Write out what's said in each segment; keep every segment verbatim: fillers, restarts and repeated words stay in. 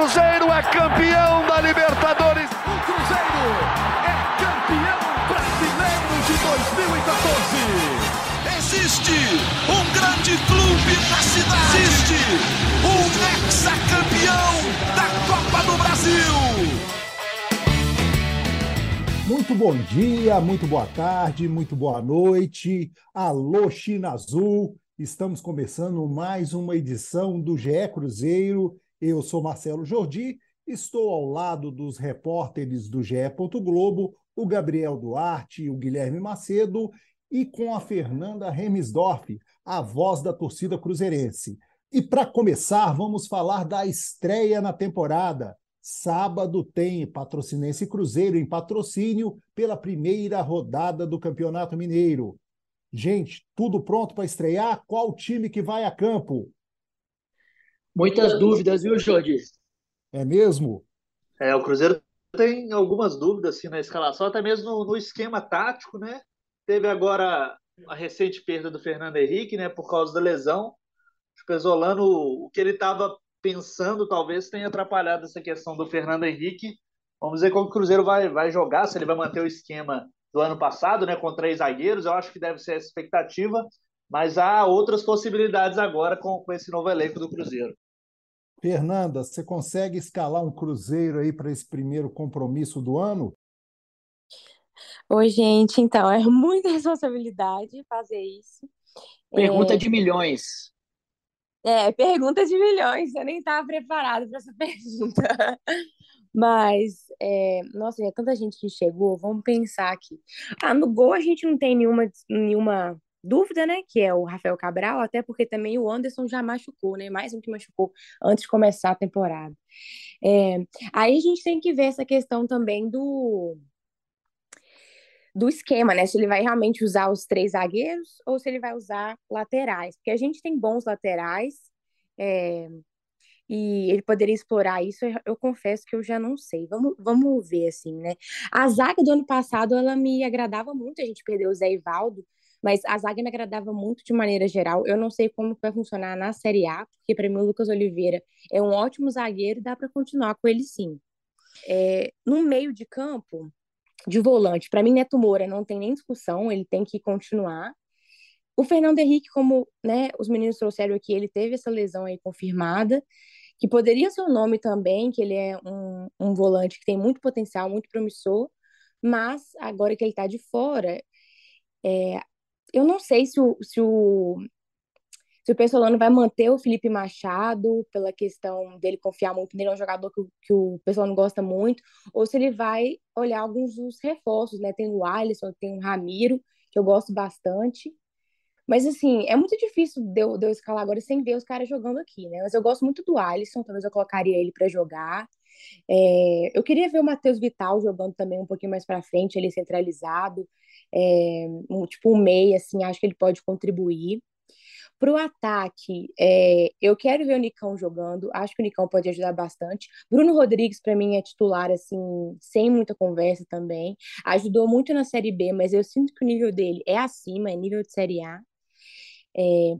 Cruzeiro é campeão da Libertadores. O Cruzeiro é campeão brasileiro de dois mil e quatorze. Existe um grande clube na cidade. Existe um hexacampeão da Copa do Brasil. Muito bom dia, muito boa tarde, muito boa noite. Alô, China Azul. Estamos começando mais uma edição do G E Cruzeiro. Eu sou Marcelo Jordi, estou ao lado dos repórteres do G E.Globo, o Gabriel Duarte e o Guilherme Macedo, e com a Fernanda Remisdorf, a voz da torcida cruzeirense. E para começar, vamos falar da estreia na temporada. Sábado tem Patrocinense e Cruzeiro em patrocínio pela primeira rodada do Campeonato Mineiro. Gente, tudo pronto para estrear? Qual time que vai a campo? Muitas dúvidas, viu, Jordi? É mesmo? É, o Cruzeiro tem algumas dúvidas assim, na escalação, até mesmo no, no esquema tático, né? Teve agora a recente perda do Fernando Henrique, né? Por causa da lesão. O Pezzolano, o que ele estava pensando, talvez tenha atrapalhado essa questão do Fernando Henrique. Vamos ver como o Cruzeiro vai, vai jogar, se ele vai manter o esquema do ano passado, né, com três zagueiros. Eu acho que deve ser a expectativa, mas há outras possibilidades agora com, com esse novo elenco do Cruzeiro. Fernanda, você consegue escalar um Cruzeiro aí para esse primeiro compromisso do ano? Oi, gente, então, é muita responsabilidade fazer isso. Pergunta é... de milhões. É, pergunta de milhões, eu nem estava preparada para essa pergunta. Mas, é, nossa, é tanta gente que chegou, vamos pensar aqui. Ah, no gol a gente não tem nenhuma, nenhuma dúvida, né, que é o Rafael Cabral, até porque também o Anderson já machucou, né, mais um que machucou antes de começar a temporada. É, aí a gente tem que ver essa questão também do, do esquema, né, se ele vai realmente usar os três zagueiros ou se ele vai usar laterais, porque a gente tem bons laterais, é... e ele poderia explorar isso, eu confesso que eu já não sei. Vamos, vamos ver, assim, né? A zaga do ano passado, ela me agradava muito, a gente perdeu o Zé Ivaldo, mas a zaga me agradava muito de maneira geral. Eu não sei como vai funcionar na Série A, porque para mim o Lucas Oliveira é um ótimo zagueiro e dá para continuar com ele, sim. É, no meio de campo, de volante, para mim Neto Moura não tem nem discussão, ele tem que continuar. O Fernando Henrique, como, né, os meninos trouxeram aqui, ele teve essa lesão aí confirmada, que poderia ser um nome também, que ele é um, um volante que tem muito potencial, muito promissor, mas agora que ele está de fora, é, eu não sei se o, se o, se o Pezzolano vai manter o Felipe Machado, pela questão dele confiar muito nele, é um jogador que, que o Pezzolano gosta muito, ou se ele vai olhar alguns dos reforços, né? Tem o Alisson, tem o Ramiro, que eu gosto bastante. Mas, assim, é muito difícil de eu, de eu escalar agora sem ver os caras jogando aqui, né? Mas eu gosto muito do Alisson, talvez eu colocaria ele para jogar. É, eu queria ver o Matheus Vital jogando também um pouquinho mais para frente, ele centralizado, é, um, tipo um meia, assim, acho que ele pode contribuir. Para o ataque, é, eu quero ver o Nicão jogando, acho que o Nicão pode ajudar bastante. Bruno Rodrigues, para mim, é titular, assim, sem muita conversa também. Ajudou muito na Série B, mas eu sinto que o nível dele é acima, é nível de Série A. É,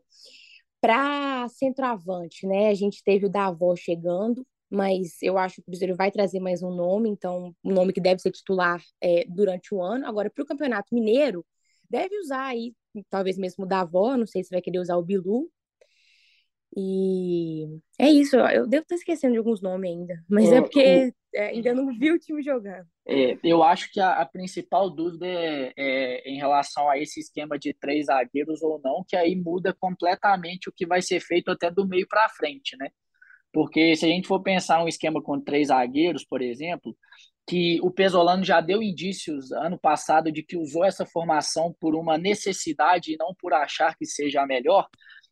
para centroavante, né? A gente teve o Davó chegando, mas eu acho que o Cruzeiro vai trazer mais um nome, então um nome que deve ser titular é, durante o ano. Agora, para o Campeonato Mineiro, deve usar aí, talvez mesmo o Davó, não sei se vai querer usar o Bilu. E é isso, eu devo estar esquecendo de alguns nomes ainda, mas eu, é porque eu, ainda não vi o time jogando. É, eu acho que a, a principal dúvida é, é em relação a esse esquema de três zagueiros ou não, que aí muda completamente o que vai ser feito até do meio para frente, né? Porque se a gente for pensar um esquema com três zagueiros, por exemplo, que o Pezzolano já deu indícios ano passado de que usou essa formação por uma necessidade e não por achar que seja a melhor,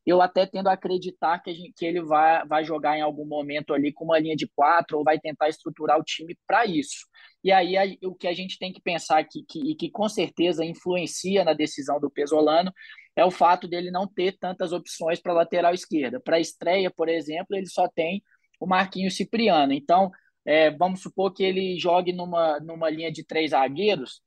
eu até tendo a acreditar que, a gente, que ele vai, vai jogar em algum momento ali com uma linha de quatro ou vai tentar estruturar o time para isso. E aí a, o que a gente tem que pensar que, que, e que com certeza influencia na decisão do Pezzolano é o fato dele não ter tantas opções para lateral esquerda. Para a estreia, por exemplo, ele só tem o Marquinhos Cipriano. Então, é, vamos supor que ele jogue numa, numa linha de três zagueiros,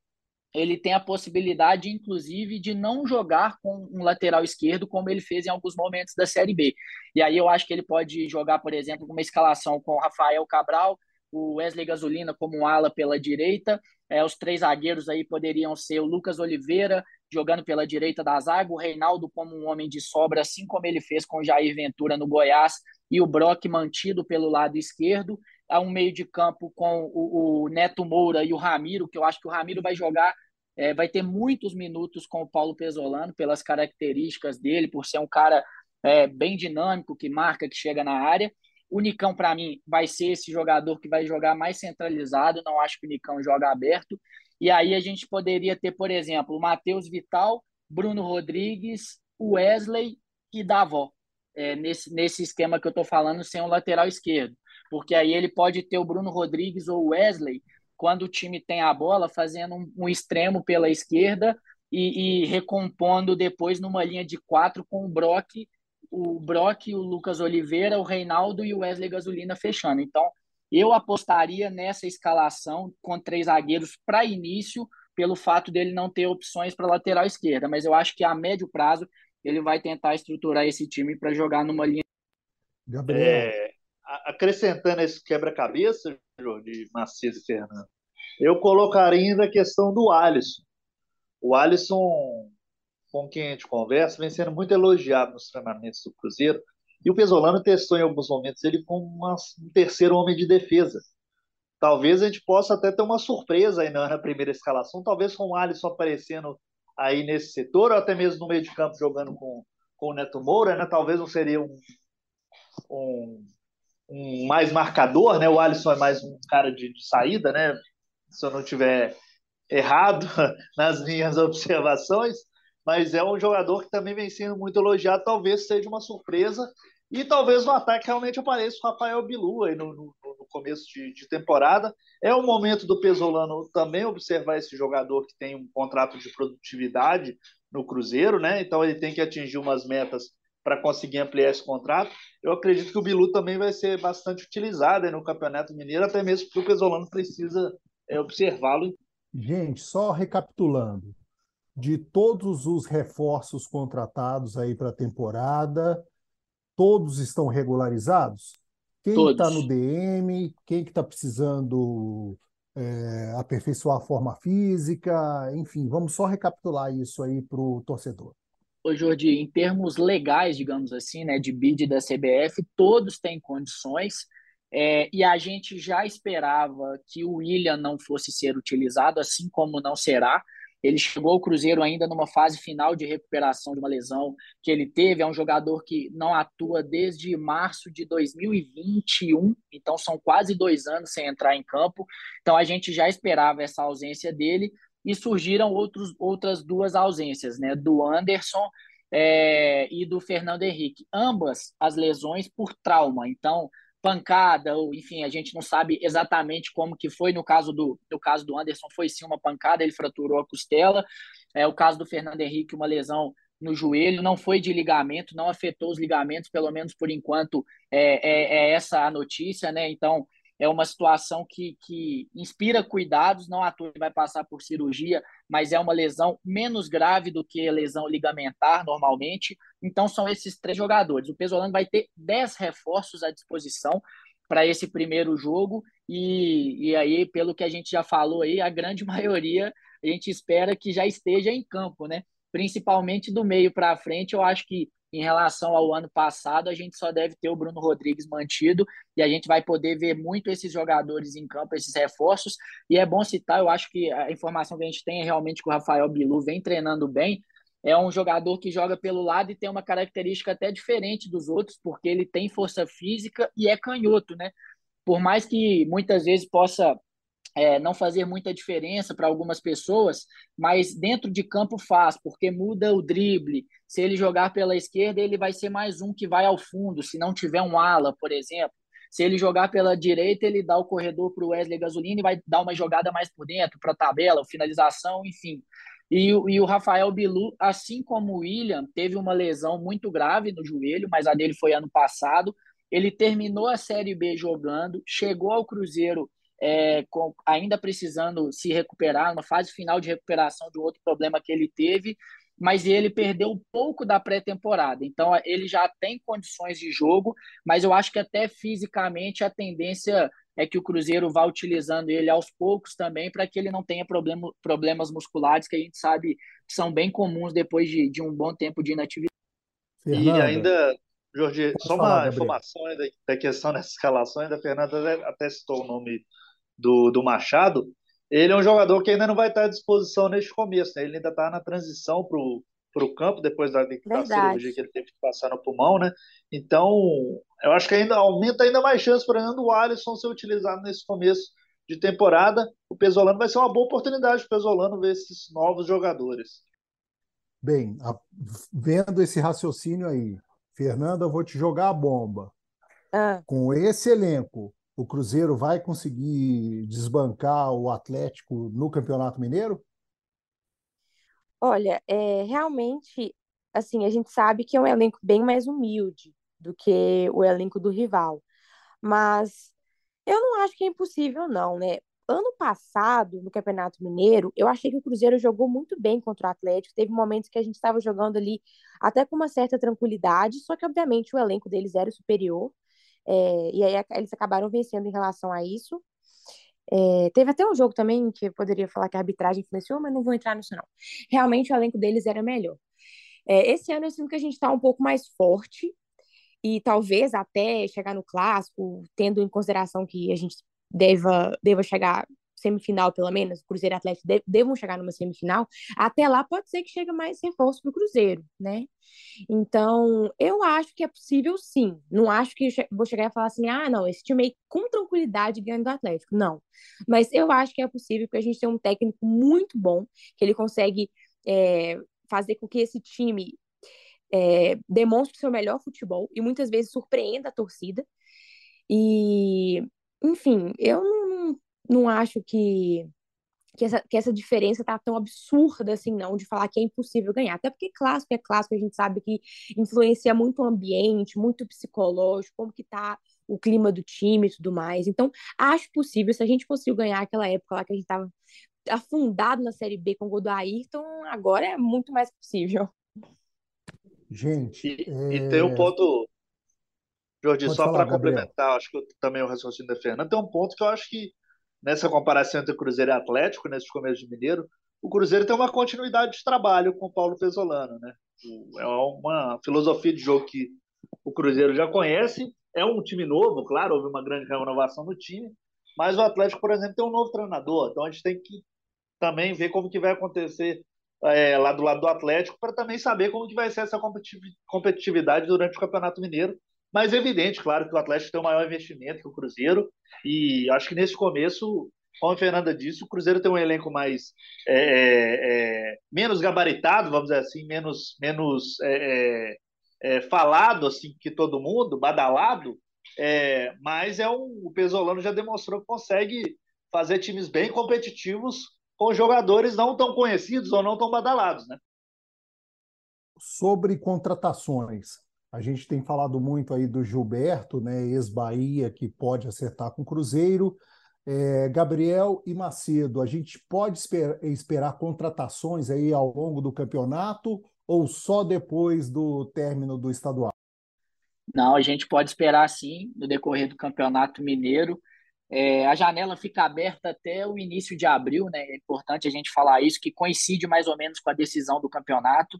ele tem a possibilidade, inclusive, de não jogar com um lateral esquerdo, como ele fez em alguns momentos da Série B. E aí eu acho que ele pode jogar, por exemplo, com uma escalação com o Rafael Cabral, o Wesley Gasolina como um ala pela direita, é, os três zagueiros aí poderiam ser o Lucas Oliveira, jogando pela direita da zaga, o Reinaldo como um homem de sobra, assim como ele fez com o Jair Ventura no Goiás, e o Brock mantido pelo lado esquerdo, a um meio de campo com o, o Neto Moura e o Ramiro, que eu acho que o Ramiro vai jogar, é, vai ter muitos minutos com o Paulo Pezzolano, pelas características dele, por ser um cara é, bem dinâmico, que marca, que chega na área. O Nicão, para mim, vai ser esse jogador que vai jogar mais centralizado, não acho que o Nicão joga aberto. E aí a gente poderia ter, por exemplo, o Matheus Vital, Bruno Rodrigues, o Wesley e Davó, é, nesse, nesse esquema que eu estou falando, sem o lateral esquerdo. Porque aí ele pode ter o Bruno Rodrigues ou o Wesley, quando o time tem a bola, fazendo um, um extremo pela esquerda e, e recompondo depois numa linha de quatro com o Brock, o Brock, o Lucas Oliveira, o Reinaldo e o Wesley Gasolina fechando. Então, eu apostaria nessa escalação com três zagueiros para início, pelo fato dele não ter opções para lateral esquerda. Mas eu acho que a médio prazo ele vai tentar estruturar esse time para jogar numa linha... Gabriel. É, acrescentando esse quebra-cabeça, Jordi, Macedo e Fernando, eu colocaria ainda a questão do Alisson. O Alisson... com quem a gente conversa, vem sendo muito elogiado nos treinamentos do Cruzeiro, e o Pezzolano testou em alguns momentos ele como uma, um terceiro homem de defesa. Talvez a gente possa até ter uma surpresa aí na, na primeira escalação, talvez com o Alisson aparecendo aí nesse setor, ou até mesmo no meio de campo jogando com, com o Neto Moura, né? Talvez não seria um, um, um mais marcador, né? O Alisson é mais um cara de, de saída, né? Se eu não tiver errado nas minhas observações, mas é um jogador que também vem sendo muito elogiado, talvez seja uma surpresa, e talvez no ataque realmente apareça o Rafael Bilu aí no, no, no começo de, de temporada. É o momento do Pezzolano também observar esse jogador que tem um contrato de produtividade no Cruzeiro, né? Então ele tem que atingir umas metas para conseguir ampliar esse contrato. Eu acredito que o Bilu também vai ser bastante utilizado aí no Campeonato Mineiro, até mesmo porque o Pezzolano precisa é, observá-lo. Gente, só recapitulando, de todos os reforços contratados aí para a temporada, todos estão regularizados? Quem está no D M, quem que está precisando é, aperfeiçoar a forma física, enfim, vamos só recapitular isso aí para o torcedor. Ô Jordi, em termos legais, digamos assim, né, de bid da C B F, todos têm condições, é, e a gente já esperava que o William não fosse ser utilizado, assim como não será. Ele chegou ao Cruzeiro ainda numa fase final de recuperação de uma lesão que ele teve. É um jogador que não atua desde março de dois mil e vinte e um, então são quase dois anos sem entrar em campo. Então a gente já esperava essa ausência dele e surgiram outros, outras duas ausências, né? Do Anderson é, e do Fernando Henrique. Ambas as lesões por trauma, então pancada, ou enfim, a gente não sabe exatamente como que foi. No caso do, no caso do Anderson, foi sim uma pancada, ele fraturou a costela. É, o caso do Fernando Henrique, uma lesão no joelho, não foi de ligamento, não afetou os ligamentos, pelo menos por enquanto é, é, é essa a notícia, né? Então, é uma situação que, que inspira cuidados, não à toa vai passar por cirurgia, mas é uma lesão menos grave do que a lesão ligamentar normalmente. Então são esses três jogadores. O Pezzolano vai ter dez reforços à disposição para esse primeiro jogo e, e aí, pelo que a gente já falou aí, a grande maioria a gente espera que já esteja em campo, né? Principalmente do meio para frente. Eu acho que em relação ao ano passado, a gente só deve ter o Bruno Rodrigues mantido e a gente vai poder ver muito esses jogadores em campo, esses reforços. E é bom citar, eu acho que a informação que a gente tem é realmente que o Rafael Bilu vem treinando bem. É um jogador que joga pelo lado e tem uma característica até diferente dos outros, porque ele tem força física e é canhoto, né? Por mais que muitas vezes possa é, não fazer muita diferença para algumas pessoas, mas dentro de campo faz, porque muda o drible. Se ele jogar pela esquerda, ele vai ser mais um que vai ao fundo, se não tiver um ala, por exemplo. Se ele jogar pela direita, ele dá o corredor para o Wesley Gasolina e vai dar uma jogada mais por dentro, para a tabela, finalização, enfim. E, e o Rafael Bilu, assim como o William, teve uma lesão muito grave no joelho, mas a dele foi ano passado. Ele terminou a Série B jogando, chegou ao Cruzeiro é, com, ainda precisando se recuperar, uma fase final de recuperação de outro problema que ele teve, mas ele perdeu um pouco da pré-temporada. Então, ele já tem condições de jogo, mas eu acho que até fisicamente a tendência é que o Cruzeiro vá utilizando ele aos poucos também, para que ele não tenha problema, problemas musculares, que a gente sabe que são bem comuns depois de, de um bom tempo de inatividade. Fernanda, e ainda, Jordi, só uma falar, informação ainda da questão dessa escalação, ainda a Fernanda até citou o nome do, do Machado. Ele é um jogador que ainda não vai estar à disposição neste começo, né? Ele ainda está na transição para o campo, depois da, da cirurgia que ele teve que passar no pulmão, né? Então, eu acho que ainda aumenta ainda mais chance, por exemplo, o Alisson ser utilizado nesse começo de temporada. O Pezzolano vai ser uma boa oportunidade para o Pezzolano ver esses novos jogadores. Bem, a, vendo esse raciocínio aí, Fernanda, eu vou te jogar a bomba. Ah. Com esse elenco, o Cruzeiro vai conseguir desbancar o Atlético no Campeonato Mineiro? Olha, é, realmente, assim, a gente sabe que é um elenco bem mais humilde do que o elenco do rival. Mas eu não acho que é impossível, não, né? Ano passado, no Campeonato Mineiro, eu achei que o Cruzeiro jogou muito bem contra o Atlético. Teve momentos que a gente estava jogando ali até com uma certa tranquilidade, só que, obviamente, o elenco deles era superior. É, e aí eles acabaram vencendo em relação a isso. É, teve até um jogo também que eu poderia falar que a arbitragem influenciou, mas não vou entrar nisso, não. Realmente, o elenco deles era melhor. É, esse ano eu sinto que a gente está um pouco mais forte e talvez até chegar no Clássico, tendo em consideração que a gente... Deva, deva chegar semifinal, pelo menos, o Cruzeiro e o Atlético de, devam chegar numa semifinal, até lá pode ser que chegue mais reforço para o Cruzeiro, né? Então, eu acho que é possível, sim. Não acho que eu vou chegar e falar assim, ah, não, esse time aí com tranquilidade ganha do Atlético. Não. Mas eu acho que é possível, porque a gente tem um técnico muito bom, que ele consegue é, fazer com que esse time é, demonstre o seu melhor futebol e muitas vezes surpreenda a torcida. E... Enfim, eu não, não acho que, que, essa, que essa diferença tá tão absurda assim, não, de falar que é impossível ganhar. Até porque clássico é clássico, a gente sabe que influencia muito o ambiente, muito o psicológico, como que tá o clima do time e tudo mais. Então, acho possível, se a gente conseguiu ganhar aquela época lá que a gente tava afundado na Série B com o gol do Ayrton, agora é muito mais possível. Gente, e, é... e tem um ponto... Jordi, pode só para complementar, acho que também o raciocínio da Fernanda, tem um ponto que eu acho que nessa comparação entre Cruzeiro e Atlético, nesse começo de Mineiro, o Cruzeiro tem uma continuidade de trabalho com o Paulo Pezzolano, né? É uma filosofia de jogo que o Cruzeiro já conhece, é um time novo, claro, houve uma grande renovação no time, mas o Atlético, por exemplo, tem um novo treinador, então a gente tem que também ver como que vai acontecer é, lá do lado do Atlético, para também saber como que vai ser essa competitividade durante o Campeonato Mineiro. Mas é evidente, claro, que o Atlético tem um maior investimento que o Cruzeiro, e acho que nesse começo, como a Fernanda disse, o Cruzeiro tem um elenco mais é, é, menos gabaritado, vamos dizer assim, menos, menos é, é, falado assim, que todo mundo, badalado, é, mas é um, o Pezzolano já demonstrou que consegue fazer times bem competitivos com jogadores não tão conhecidos ou não tão badalados, né? Sobre contratações, a gente tem falado muito aí do Gilberto, né, ex-Bahia, que pode acertar com o Cruzeiro. É, Gabriel e Macedo, a gente pode esper- esperar contratações aí ao longo do campeonato ou só depois do término do estadual? Não, a gente pode esperar sim, no decorrer do Campeonato Mineiro. É, a janela fica aberta até o início de abril, né? É importante a gente falar isso, que coincide mais ou menos com a decisão do campeonato.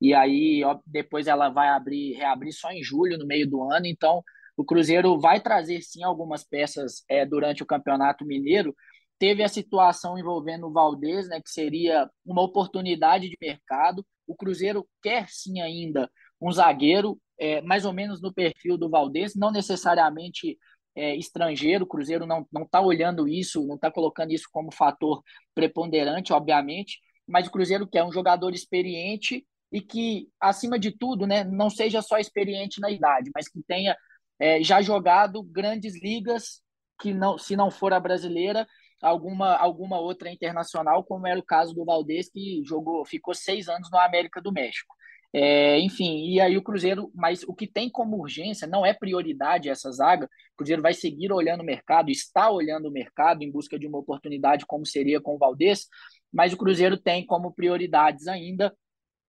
E aí, ó, depois ela vai abrir, reabrir só em julho, no meio do ano. Então, o Cruzeiro vai trazer, sim, algumas peças é, durante o Campeonato Mineiro. Teve a situação envolvendo o Valdés, né, que seria uma oportunidade de mercado. O Cruzeiro quer, sim, ainda um zagueiro, é, mais ou menos no perfil do Valdés, não necessariamente é, estrangeiro. O Cruzeiro não não está olhando isso, não está colocando isso como fator preponderante, obviamente. Mas o Cruzeiro quer um jogador experiente, e que, acima de tudo, né, não seja só experiente na idade, mas que tenha é, já jogado grandes ligas, que não, se não for a brasileira, alguma, alguma outra internacional, como era o caso do Valdés, que jogou, ficou seis anos no América do México. É, enfim, e aí o Cruzeiro, mas o que tem como urgência não é prioridade essa zaga. O Cruzeiro vai seguir olhando o mercado, está olhando o mercado em busca de uma oportunidade como seria com o Valdés, mas o Cruzeiro tem como prioridades ainda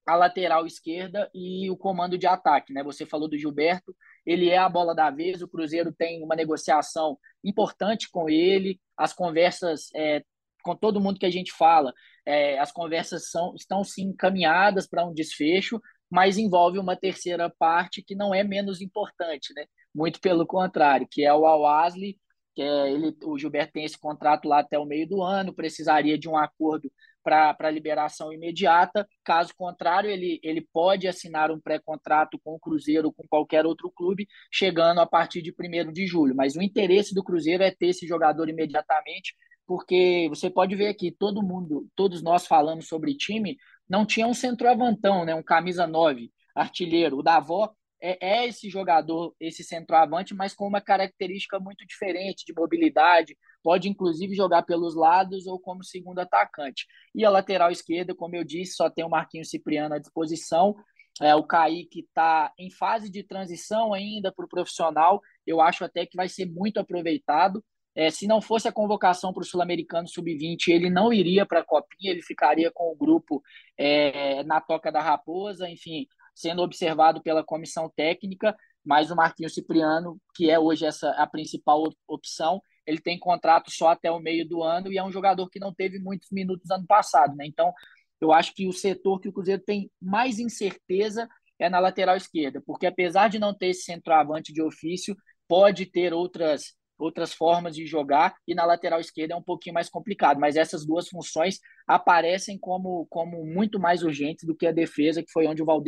a lateral esquerda e o comando de ataque, né? Você falou do Gilberto, ele é a bola da vez, o Cruzeiro tem uma negociação importante com ele, as conversas é, com todo mundo que a gente fala, é, as conversas são, estão sim encaminhadas para um desfecho, mas envolve uma terceira parte que não é menos importante, né? Muito pelo contrário, que é o Wesley, que é ele, o Gilberto tem esse contrato lá até o meio do ano, precisaria de um acordo para liberação imediata, caso contrário, ele, ele pode assinar um pré-contrato com o Cruzeiro ou com qualquer outro clube, chegando a partir de primeiro de julho, mas o interesse do Cruzeiro é ter esse jogador imediatamente, porque você pode ver aqui, todo mundo, todos nós falamos sobre time, não tinha um centroavantão, né, um camisa nove, artilheiro, o Davó é, é esse jogador, esse centroavante, mas com uma característica muito diferente de mobilidade, pode inclusive jogar pelos lados ou como segundo atacante. E a lateral esquerda, como eu disse, só tem o Marquinhos Cipriano à disposição, é, o Kaique está em fase de transição ainda para o profissional, eu acho até que vai ser muito aproveitado. É, se não fosse a convocação para o Sul-Americano sub vinte, ele não iria para a Copinha, ele ficaria com o grupo é, na Toca da Raposa, enfim, sendo observado pela comissão técnica, mas o Marquinhos Cipriano, que é hoje essa, a principal opção, ele tem contrato só até o meio do ano e é um jogador que não teve muitos minutos ano passado, né? Então, eu acho que o setor que o Cruzeiro tem mais incerteza é na lateral esquerda, porque apesar de não ter esse centroavante de ofício, pode ter outras, outras formas de jogar e na lateral esquerda é um pouquinho mais complicado, mas essas duas funções aparecem como, como muito mais urgentes do que a defesa, que foi onde o Valdés...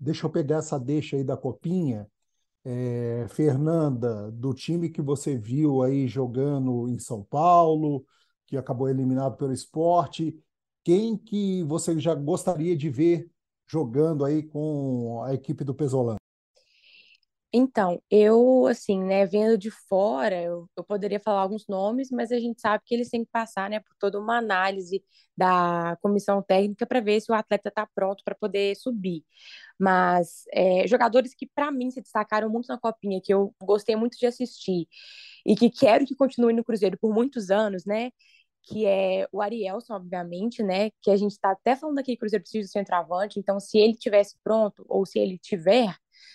Deixa eu pegar essa deixa aí da Copinha. É, Fernanda, do time que você viu aí jogando em São Paulo, que acabou eliminado pelo Sport, quem que você já gostaria de ver jogando aí com a equipe do Pezzolano? Então, eu, assim, né, vendo de fora, eu, eu poderia falar alguns nomes, mas a gente sabe que eles têm que passar, né, por toda uma análise da comissão técnica para ver se o atleta está pronto para poder subir. Mas é, jogadores que, para mim, se destacaram muito na Copinha, que eu gostei muito de assistir e que quero que continue no Cruzeiro por muitos anos, né, que é o Arielson, obviamente, né, que a gente está até falando aqui que o Cruzeiro precisa do centroavante, então se ele estivesse pronto ou se ele tiver,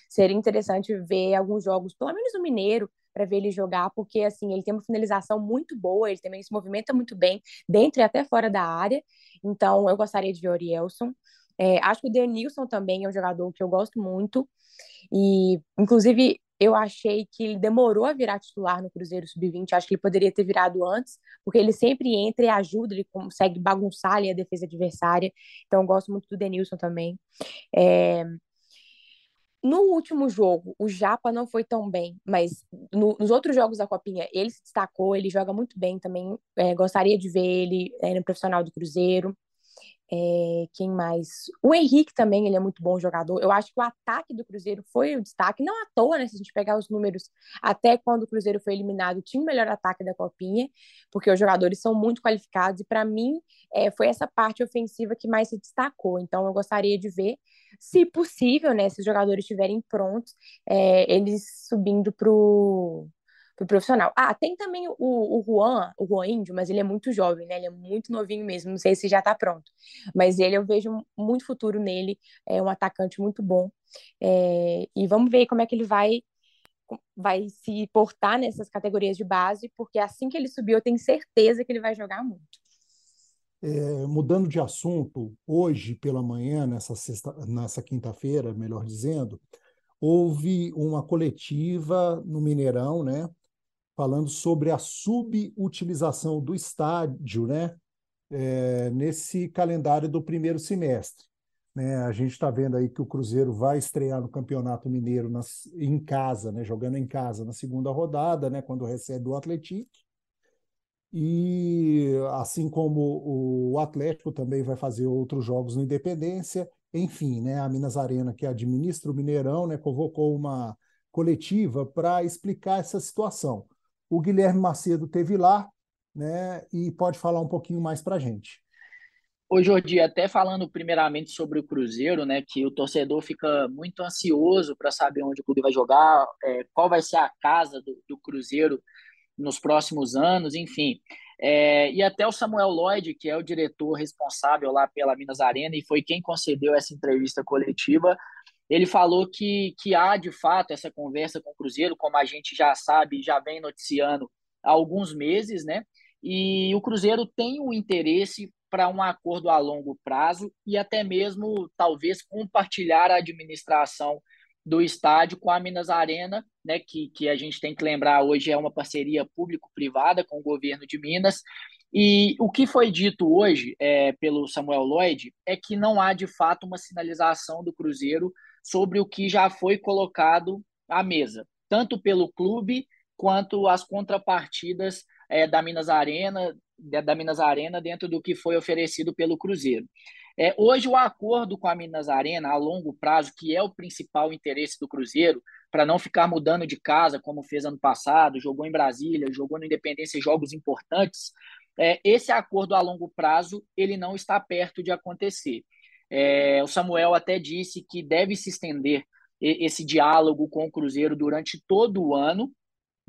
seria interessante ver alguns jogos, pelo menos no Mineiro, para ver ele jogar, porque assim, ele tem uma finalização muito boa, ele também se movimenta muito bem, dentro e até fora da área, então eu gostaria de ver o Arielson. É, acho que o Denilson também é um jogador que eu gosto muito, e inclusive eu achei que ele demorou a virar titular no Cruzeiro sub vinte, acho que ele poderia ter virado antes, porque ele sempre entra e ajuda, ele consegue bagunçar ali a defesa adversária, então eu gosto muito do Denilson também. É... No último jogo, o Japa não foi tão bem, mas no, nos outros jogos da Copinha, ele se destacou, ele joga muito bem também, é, gostaria de ver ele é, no profissional do Cruzeiro. É, quem mais? O Henrique também, ele é muito bom jogador, eu acho que o ataque do Cruzeiro foi o destaque, não à toa, né, se a gente pegar os números, até quando o Cruzeiro foi eliminado, tinha o melhor ataque da Copinha, porque os jogadores são muito qualificados, e para mim, é, foi essa parte ofensiva que mais se destacou, então eu gostaria de ver, se possível, né, se os jogadores estiverem prontos, é, eles subindo pro... pro profissional. Ah, tem também o, o Juan, o Juan Índio, mas ele é muito jovem, né? Ele é muito novinho mesmo, não sei se já tá pronto. Mas ele, eu vejo muito futuro nele, é um atacante muito bom. É, e vamos ver como é que ele vai, vai se portar nessas categorias de base, porque assim que ele subir, eu tenho certeza que ele vai jogar muito. É, mudando de assunto, hoje pela manhã, nessa, sexta, nessa quinta-feira, melhor dizendo, houve uma coletiva no Mineirão, né? Falando sobre a subutilização do estádio, né, é, nesse calendário do primeiro semestre. Né? A gente está vendo aí que o Cruzeiro vai estrear no Campeonato Mineiro nas, em casa, né, jogando em casa na segunda rodada, né, quando recebe o Atlético. E assim como o Atlético também vai fazer outros jogos no Independência. Enfim, né, a Minas Arena, que administra o Mineirão, né, convocou uma coletiva para explicar essa situação. O Guilherme Macedo esteve lá, né, e pode falar um pouquinho mais para a gente. Ô Jordi, até falando primeiramente sobre o Cruzeiro, né, que o torcedor fica muito ansioso para saber onde o clube vai jogar, é, qual vai ser a casa do, do Cruzeiro nos próximos anos, enfim. É, e até o Samuel Lloyd, que é o diretor responsável lá pela Minas Arena e foi quem concedeu essa entrevista coletiva, ele falou que, que há, de fato, essa conversa com o Cruzeiro, como a gente já sabe, já vem noticiando há alguns meses, né? E o Cruzeiro tem um interesse para um acordo a longo prazo e até mesmo, talvez, compartilhar a administração do estádio com a Minas Arena, né, que, que a gente tem que lembrar hoje é uma parceria público-privada com o governo de Minas. E o que foi dito hoje é, pelo Samuel Lloyd é que não há, de fato, uma sinalização do Cruzeiro sobre o que já foi colocado à mesa, tanto pelo clube quanto as contrapartidas é, da Minas Arena, da Minas Arena dentro do que foi oferecido pelo Cruzeiro. É, hoje o acordo com a Minas Arena a longo prazo, que é o principal interesse do Cruzeiro, para não ficar mudando de casa como fez ano passado, jogou em Brasília, jogou no Independência, jogos importantes, é, esse acordo a longo prazo ele não está perto de acontecer. É, o Samuel até disse que deve se estender esse diálogo com o Cruzeiro durante todo o ano,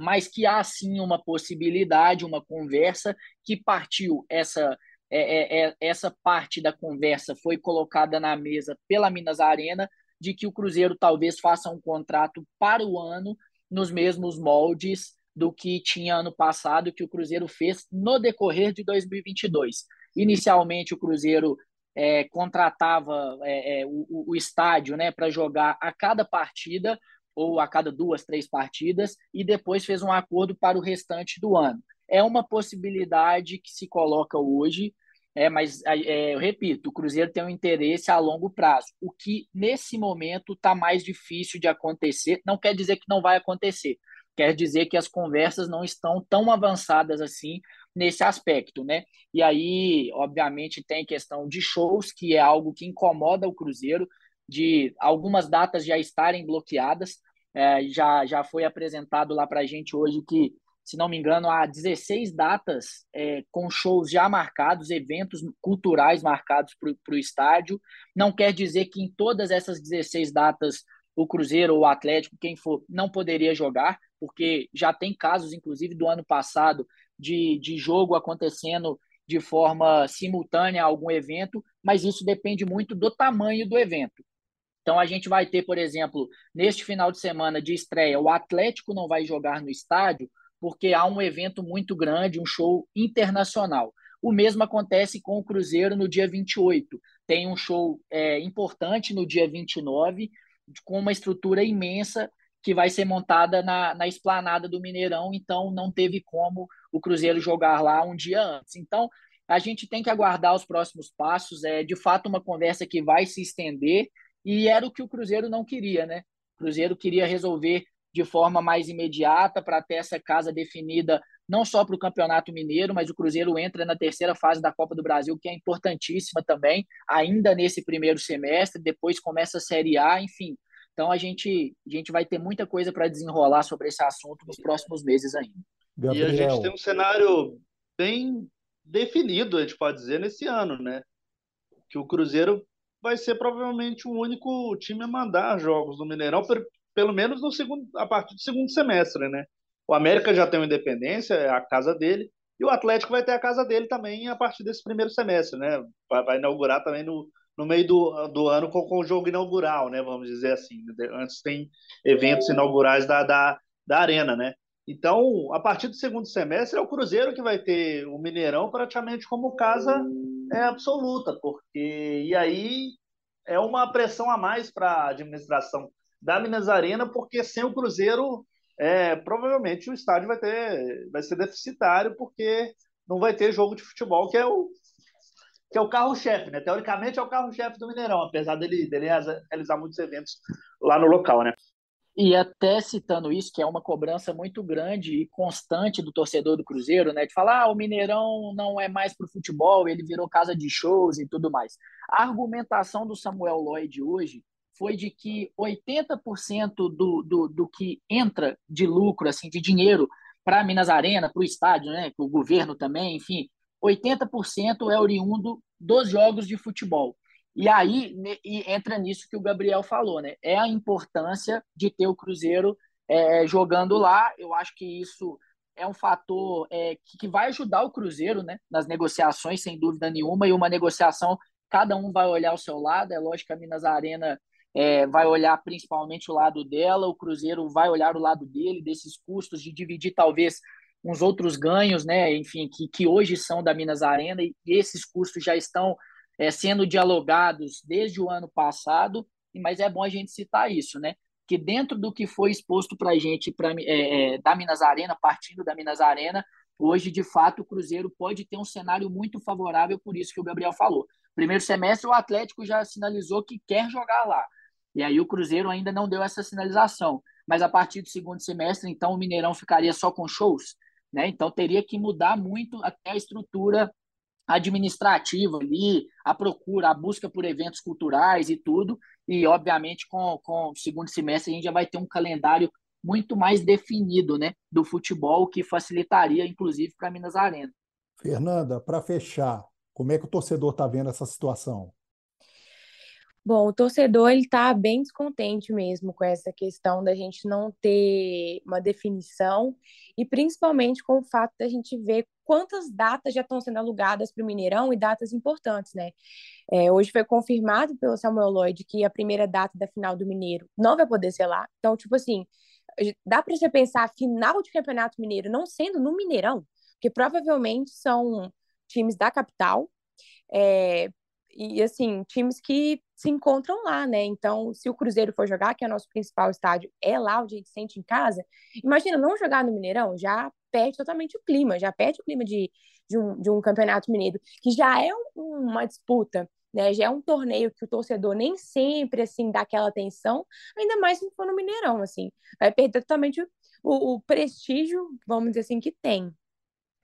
mas que há sim uma possibilidade, uma conversa que partiu, essa, é, é, essa parte da conversa foi colocada na mesa pela Minas Arena, de que o Cruzeiro talvez faça um contrato para o ano nos mesmos moldes do que tinha ano passado, que o Cruzeiro fez no decorrer de dois mil e vinte e dois. Inicialmente o Cruzeiro é, contratava é, é, o, o estádio, né, para jogar a cada partida, ou a cada duas, três partidas, e depois fez um acordo para o restante do ano. É uma possibilidade que se coloca hoje, é, mas é, eu repito, o Cruzeiro tem um interesse a longo prazo, o que nesse momento está mais difícil de acontecer, não quer dizer que não vai acontecer, quer dizer que as conversas não estão tão avançadas assim nesse aspecto, né? E aí, obviamente, tem questão de shows, que é algo que incomoda o Cruzeiro, de algumas datas já estarem bloqueadas. É, já, já foi apresentado lá para a gente hoje que, se não me engano, há dezesseis datas é, com shows já marcados, eventos culturais marcados para o estádio. Não quer dizer que em todas essas dezesseis datas o Cruzeiro ou o Atlético, quem for, não poderia jogar, porque já tem casos, inclusive, do ano passado de, de jogo acontecendo de forma simultânea a algum evento, mas isso depende muito do tamanho do evento. Então a gente vai ter, por exemplo, neste final de semana de estreia, o Atlético não vai jogar no estádio porque há um evento muito grande, um show internacional. O mesmo acontece com o Cruzeiro no dia vinte e oito. Tem um show é, importante no dia vinte e nove, com uma estrutura imensa que vai ser montada na, na esplanada do Mineirão, então não teve como o Cruzeiro jogar lá um dia antes. Então a gente tem que aguardar os próximos passos, é de fato uma conversa que vai se estender, e era o que o Cruzeiro não queria, né? O Cruzeiro queria resolver de forma mais imediata para ter essa casa definida não só para o Campeonato Mineiro, mas o Cruzeiro entra na terceira fase da Copa do Brasil, que é importantíssima também, ainda nesse primeiro semestre, depois começa a Série A, enfim. Então a gente, a gente vai ter muita coisa para desenrolar sobre esse assunto nos próximos meses ainda. Gabriel. E a gente tem um cenário bem definido, a gente pode dizer, nesse ano, né? Que o Cruzeiro vai ser provavelmente o único time a mandar jogos no Mineirão, pelo menos no segundo, a partir do segundo semestre, né? O América já tem o Independência, é a casa dele, e o Atlético vai ter a casa dele também a partir desse primeiro semestre, né? Vai, vai inaugurar também no, no meio do, do ano com, com o jogo inaugural, né? Vamos dizer assim, antes tem eventos inaugurais da, da, da Arena, né? Então, a partir do segundo semestre, é o Cruzeiro que vai ter o Mineirão praticamente como casa é, absoluta, porque e aí é uma pressão a mais para a administração da Minas Arena, porque sem o Cruzeiro, é, provavelmente o estádio vai, ter, vai ser deficitário, porque não vai ter jogo de futebol, que é o, que é o carro-chefe, né? Teoricamente é o carro-chefe do Mineirão, apesar dele, dele realizar muitos eventos lá no local, né? E até citando isso, que é uma cobrança muito grande e constante do torcedor do Cruzeiro, né? De falar, ah, o Mineirão não é mais para o futebol, ele virou casa de shows e tudo mais. A argumentação do Samuel Lloyd hoje foi de que oitenta por cento do, do, do que entra de lucro, assim, de dinheiro para a Minas Arena, para o estádio, né? Para o governo também, enfim, oitenta por cento é oriundo dos jogos de futebol. E aí e entra nisso que o Gabriel falou, né? É a importância de ter o Cruzeiro é, jogando lá. Eu acho que isso é um fator é, que, que vai ajudar o Cruzeiro, né, nas negociações, sem dúvida nenhuma. E uma negociação, cada um vai olhar o seu lado. É lógico que a Minas Arena é, vai olhar principalmente o lado dela, o Cruzeiro vai olhar o lado dele, desses custos, de dividir talvez uns outros ganhos, né? Enfim, que, que hoje são da Minas Arena, e esses custos já estão é, sendo dialogados desde o ano passado, mas é bom a gente citar isso, né? Que dentro do que foi exposto para a gente pra, é, da Minas Arena, partindo da Minas Arena, hoje, de fato, o Cruzeiro pode ter um cenário muito favorável, por isso que o Gabriel falou. Primeiro semestre, o Atlético já sinalizou que quer jogar lá, e aí o Cruzeiro ainda não deu essa sinalização. Mas a partir do segundo semestre, então, o Mineirão ficaria só com shows, né? Então teria que mudar muito até a estrutura administrativa ali, a procura, a busca por eventos culturais e tudo, e obviamente com, com o segundo semestre a gente já vai ter um calendário muito mais definido, né, do futebol, que facilitaria inclusive para a Minas Arena. Fernanda, para fechar, como é que o torcedor está vendo essa situação? Bom, o torcedor está bem descontente mesmo com essa questão da gente não ter uma definição, e principalmente com o fato da gente ver quantas datas já estão sendo alugadas para o Mineirão, e datas importantes, né? É, hoje foi confirmado pelo Samuel Lloyd que a primeira data da final do Mineiro não vai poder ser lá. Então, tipo assim, dá para você pensar a final de Campeonato Mineiro não sendo no Mineirão, porque provavelmente são times da capital, é, e assim, times que se encontram lá, né? Então, se o Cruzeiro for jogar, que é o nosso principal estádio, é lá onde a gente sente em casa, imagina não jogar no Mineirão, já perde totalmente o clima, já perde o clima de, de, um, de um campeonato mineiro, que já é um, uma disputa, né? Já é um torneio que o torcedor nem sempre, assim, dá aquela atenção, ainda mais se for no Mineirão, assim, vai perder totalmente o, o, o prestígio, vamos dizer assim, que tem.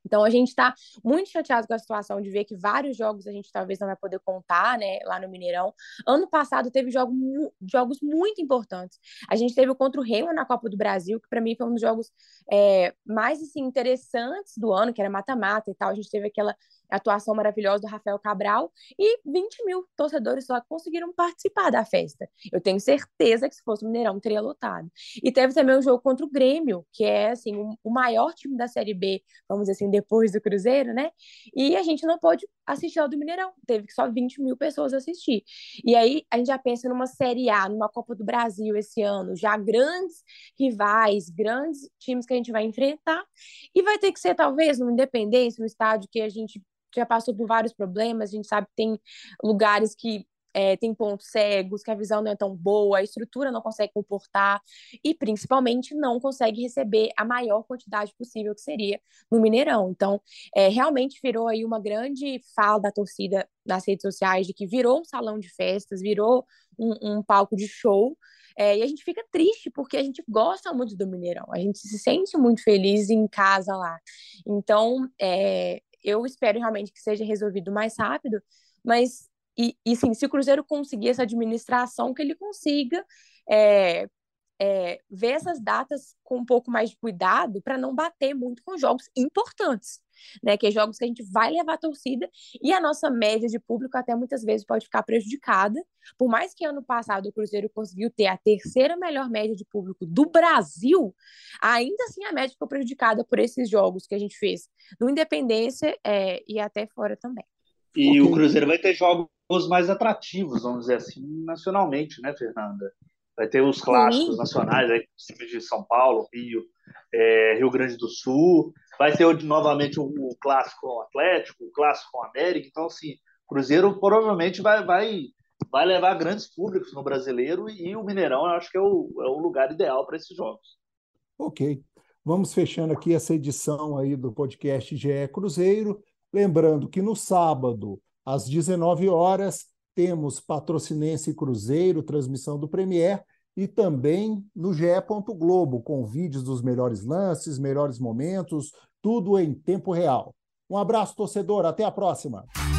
Então, a gente está muito chateado com a situação de ver que vários jogos a gente talvez não vai poder contar, né, lá no Mineirão. Ano passado teve jogo, jogos muito importantes. A gente teve o contra o Remo na Copa do Brasil, que para mim foi um dos jogos é, mais assim, interessantes do ano, que era mata-mata e tal. A gente teve aquela atuação maravilhosa do Rafael Cabral, e vinte mil torcedores só conseguiram participar da festa. Eu tenho certeza que se fosse o Mineirão teria lotado. E teve também o jogo contra o Grêmio, que é assim, o maior time da Série B, vamos dizer assim, depois do Cruzeiro, né? E a gente não pôde assistir ao do Mineirão, teve que só vinte mil pessoas assistir. E aí a gente já pensa numa Série A, numa Copa do Brasil esse ano, já grandes rivais, grandes times que a gente vai enfrentar, e vai ter que ser talvez no Independência, no estádio que a gente já passou por vários problemas, a gente sabe que tem lugares que é, tem pontos cegos, que a visão não é tão boa, a estrutura não consegue comportar, e principalmente não consegue receber a maior quantidade possível, que seria no Mineirão. Então, é, realmente virou aí uma grande fala da torcida nas redes sociais, de que virou um salão de festas, virou um, um palco de show, é, e a gente fica triste, porque a gente gosta muito do Mineirão, a gente se sente muito feliz em casa lá. Então, é... eu espero realmente que seja resolvido mais rápido, mas, e, e sim, se o Cruzeiro conseguir essa administração, que ele consiga é, é, ver essas datas com um pouco mais de cuidado, para não bater muito com jogos importantes, né? Que é jogos que a gente vai levar a torcida, e a nossa média de público até muitas vezes pode ficar prejudicada. Por mais que ano passado o Cruzeiro conseguiu ter a terceira melhor média de público do Brasil, ainda assim a média ficou prejudicada por esses jogos que a gente fez no Independência é, e até fora também. E o Cruzeiro vai ter jogos mais atrativos, vamos dizer assim, nacionalmente, né, Fernanda? Vai ter os clássicos, sim, nacionais, né, de São Paulo, Rio, é, Rio Grande do Sul. Vai ter novamente o um, um clássico com o Atlético, o um clássico com o América. Então, assim, o Cruzeiro provavelmente vai, vai, vai levar grandes públicos no brasileiro, e, e o Mineirão eu acho que é o, é o lugar ideal para esses jogos. Ok. Vamos fechando aqui essa edição aí do podcast G E Cruzeiro. Lembrando que no sábado, às dezenove horas, temos Patrocinense e Cruzeiro, transmissão do Premier, e também no G E Globo, com vídeos dos melhores lances, melhores momentos, tudo em tempo real. Um abraço, torcedor, até a próxima!